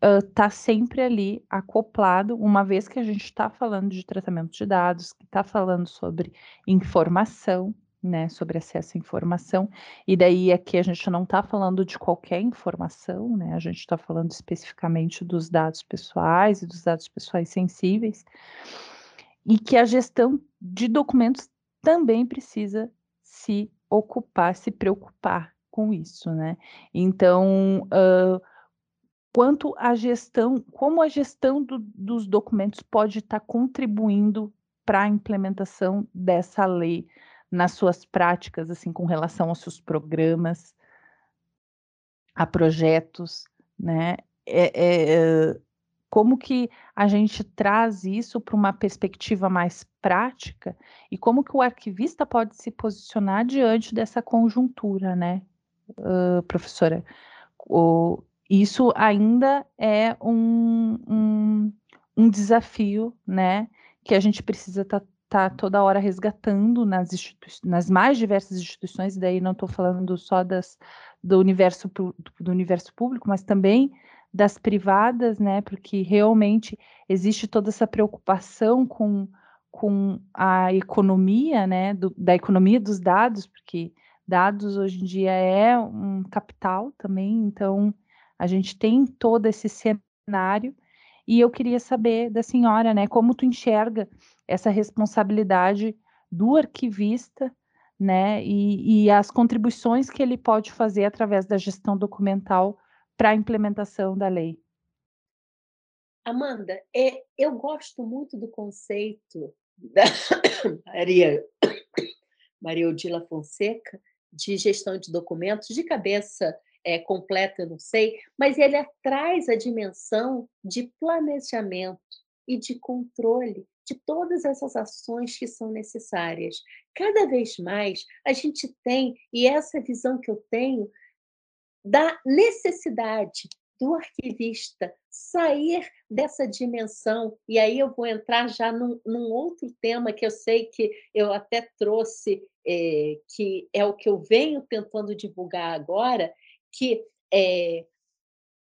está sempre ali acoplado, uma vez que a gente está falando de tratamento de dados, que está falando sobre informação, né, sobre acesso à informação, e daí aqui a gente não está falando de qualquer informação, né, a gente está falando especificamente dos dados pessoais e dos dados pessoais sensíveis, e que a gestão de documentos também precisa se ocupar, se preocupar com isso, né, então... Quanto à gestão, como a gestão dos documentos pode estar contribuindo para a implementação dessa lei nas suas práticas, assim, com relação aos seus programas, a projetos, né? Como que a gente traz isso para uma perspectiva mais prática e como que o arquivista pode se posicionar diante dessa conjuntura, né, professora? Isso ainda é um desafio, né, que a gente precisa tá toda hora resgatando nas mais diversas instituições, daí não estou falando só do universo público, mas também das privadas, né, porque realmente existe toda essa preocupação com a economia, né, da economia dos dados, porque dados hoje em dia é um capital também, então a gente tem todo esse cenário, e eu queria saber da senhora, né, como tu enxerga essa responsabilidade do arquivista, né, e as contribuições que ele pode fazer através da gestão documental para a implementação da lei. Amanda, eu gosto muito do conceito da Maria Odila Fonseca de gestão de documentos, de cabeça completa, eu não sei, mas ele traz a dimensão de planejamento e de controle de todas essas ações que são necessárias. Cada vez mais a gente tem, e essa visão que eu tenho, da necessidade do arquivista sair dessa dimensão, e aí eu vou entrar já num outro tema que eu sei que eu até trouxe, que é o que eu venho tentando divulgar agora, que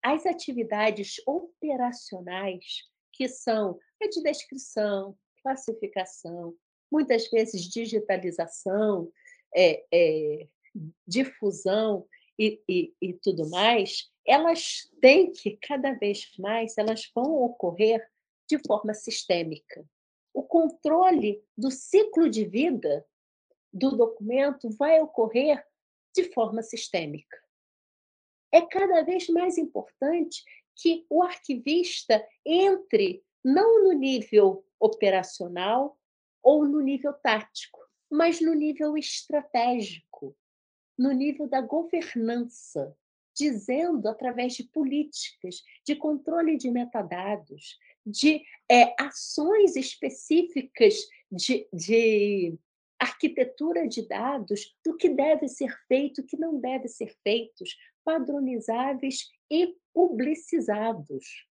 as atividades operacionais, que são a de descrição, classificação, muitas vezes digitalização, difusão e tudo mais, elas têm que, cada vez mais, elas vão ocorrer de forma sistêmica. O controle do ciclo de vida do documento vai ocorrer de forma sistêmica. É cada vez mais importante que o arquivista entre não no nível operacional ou no nível tático, mas no nível estratégico, no nível da governança, dizendo através de políticas, de controle de metadados, de ações específicas de arquitetura de dados, do que deve ser feito, o que não deve ser feito, padronizáveis e publicizados.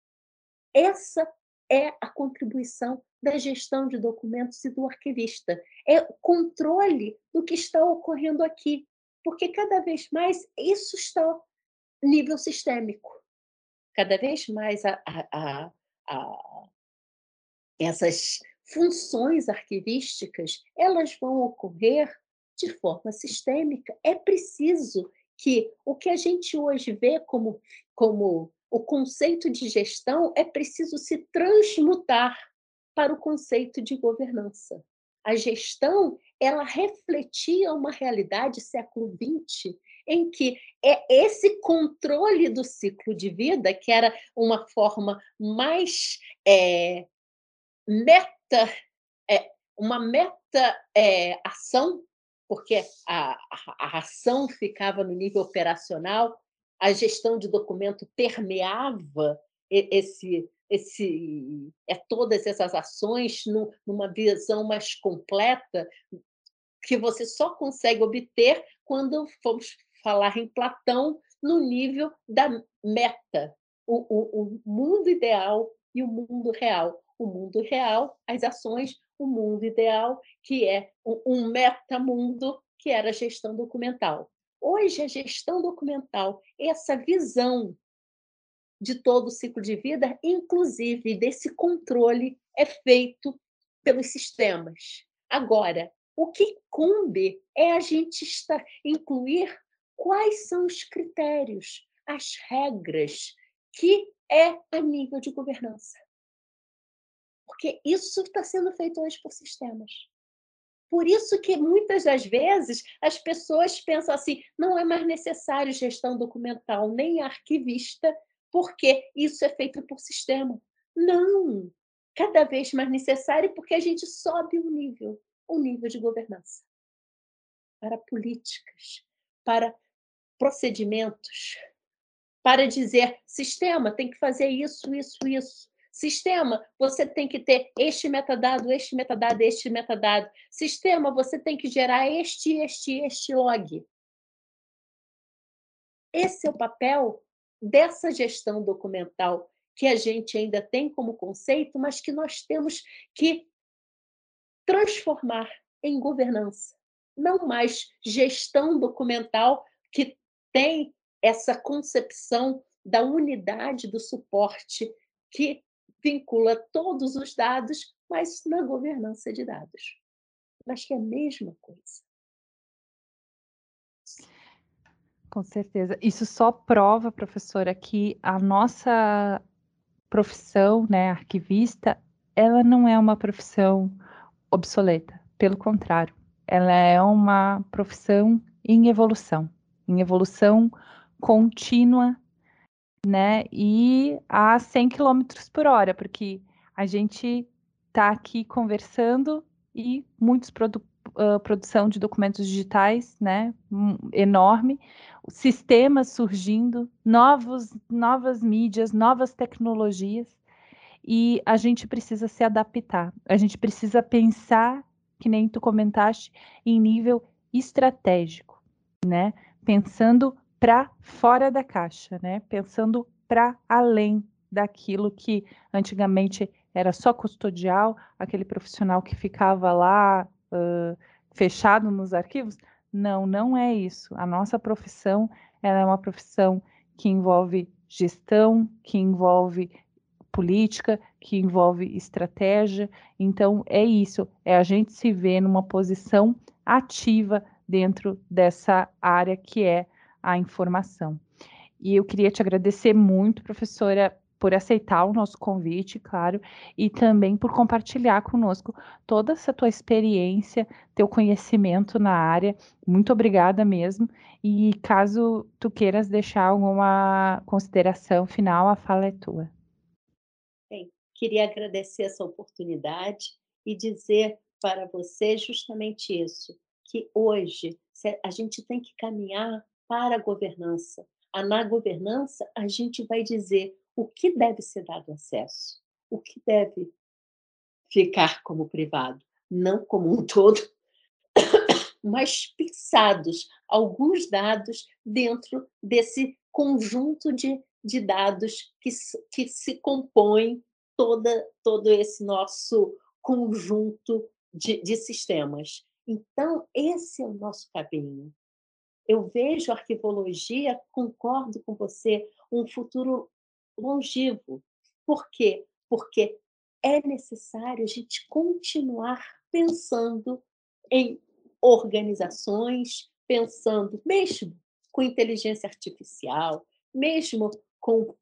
Essa é a contribuição da gestão de documentos e do arquivista. É o controle do que está ocorrendo aqui, porque cada vez mais isso está nível sistêmico. Cada vez mais essas funções arquivísticas, elas vão ocorrer de forma sistêmica. É preciso que o que a gente hoje vê como o conceito de gestão é preciso se transmutar para o conceito de governança. A gestão, ela refletia uma realidade século XX, em que esse controle do ciclo de vida, que era uma forma mais ação, porque a ação ficava no nível operacional, a gestão de documento permeava todas essas ações numa visão mais completa, que você só consegue obter quando formos falar em Platão no nível da meta, o mundo ideal e o mundo real. O mundo real, as ações, o mundo ideal, que é um metamundo, que era a gestão documental. Hoje, a gestão documental, essa visão de todo o ciclo de vida, inclusive desse controle, é feito pelos sistemas. Agora, o que coube é a gente incluir quais são os critérios, as regras, que é a nível de governança. Porque isso está sendo feito hoje por sistemas. Por isso que, muitas das vezes, as pessoas pensam assim, não é mais necessário gestão documental nem arquivista, porque isso é feito por sistema. Não! Cada vez mais necessário, porque a gente sobe um nível de governança para políticas, para procedimentos, para dizer, sistema, tem que fazer isso, isso, isso. Sistema, você tem que ter este metadado, este metadado, este metadado. Sistema, você tem que gerar este log. Esse é o papel dessa gestão documental que a gente ainda tem como conceito, mas que nós temos que transformar em governança. Não mais gestão documental, que tem essa concepção da unidade do suporte que vincula todos os dados, mas na governança de dados. Mas que é a mesma coisa. Com certeza. Isso só prova, professora, que a nossa profissão, né, arquivista, ela não é uma profissão obsoleta. Pelo contrário, ela é uma profissão em evolução contínua, né, e a 100 km por hora, porque a gente está aqui conversando e muitos produção de documentos digitais, né, enorme, sistemas surgindo, novas mídias, novas tecnologias, e a gente precisa se adaptar, a gente precisa pensar, que nem tu comentaste, em nível estratégico, né, pensando para fora da caixa, né, pensando para além daquilo que antigamente era só custodial, aquele profissional que ficava lá fechado nos arquivos. Não é isso. A nossa profissão, ela é uma profissão que envolve gestão, que envolve política, que envolve estratégia. Então é isso, é a gente se ver numa posição ativa dentro dessa área que é a informação. E eu queria te agradecer muito, professora, por aceitar o nosso convite, claro, e também por compartilhar conosco toda essa tua experiência, teu conhecimento na área. Muito obrigada mesmo, e caso tu queiras deixar alguma consideração final, a fala é tua. Bem, queria agradecer essa oportunidade e dizer para você justamente isso, que hoje a gente tem que caminhar para a governança. Na governança, a gente vai dizer o que deve ser dado acesso, o que deve ficar como privado, não como um todo, mas fixados alguns dados dentro desse conjunto de dados que se compõem todo esse nosso conjunto de sistemas. Então, esse é o nosso caminho. Eu vejo a arquivologia, concordo com você, um futuro longevo. Por quê? Porque é necessário a gente continuar pensando em organizações, pensando mesmo com inteligência artificial, mesmo com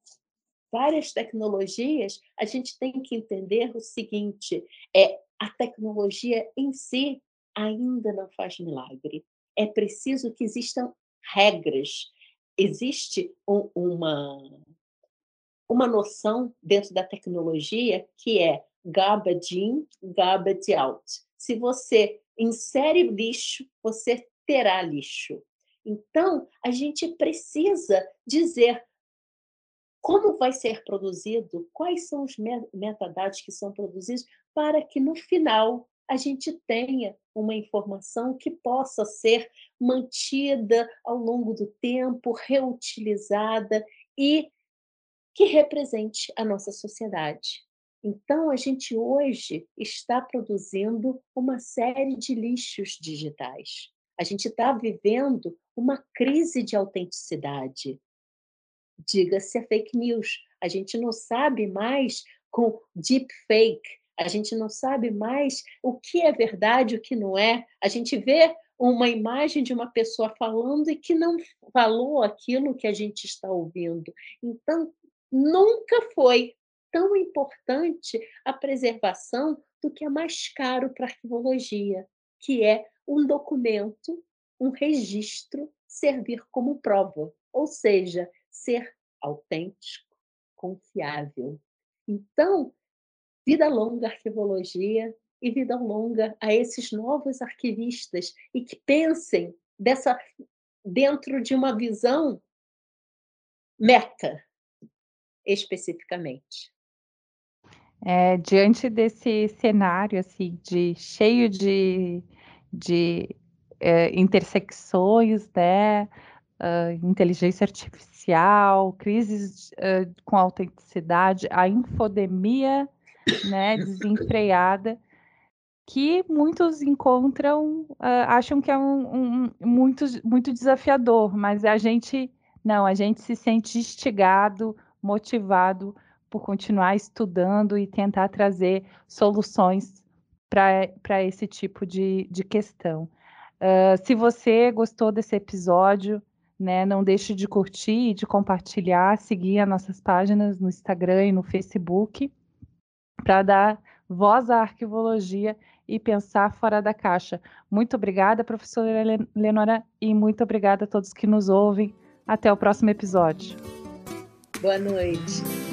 várias tecnologias. A gente tem que entender o seguinte, a tecnologia em si ainda não faz milagre. É preciso que existam regras. Existe uma noção dentro da tecnologia que é garbage in, garbage out. Se você insere lixo, você terá lixo. Então, a gente precisa dizer como vai ser produzido, quais são os metadados que são produzidos, para que, no final, a gente tenha uma informação que possa ser mantida ao longo do tempo, reutilizada e que represente a nossa sociedade. Então, a gente hoje está produzindo uma série de lixos digitais. A gente está vivendo uma crise de autenticidade. Diga-se a fake news. A gente não sabe mais com deepfake. A gente não sabe mais o que é verdade, o que não é. A gente vê uma imagem de uma pessoa falando e que não falou aquilo que a gente está ouvindo. Então, nunca foi tão importante a preservação do que é mais caro para a arquivologia, que é um documento, um registro, servir como prova, ou seja, ser autêntico, confiável. Então, vida longa à arquivologia e vida longa a esses novos arquivistas, e que pensem dentro de uma visão meta, especificamente. Diante desse cenário assim, cheio de intersecções, né? Inteligência artificial, crises com autenticidade, a infodemia, né, desenfreada, que muitos acham que é muito desafiador, mas a gente se sente instigado, motivado por continuar estudando e tentar trazer soluções para esse tipo de questão. Se você gostou desse episódio, né? Não deixe de curtir, de compartilhar, seguir as nossas páginas no Instagram e no Facebook para dar voz à arquivologia e pensar fora da caixa. Muito obrigada, professora Lenora, e muito obrigada a todos que nos ouvem. Até o próximo episódio. Boa noite.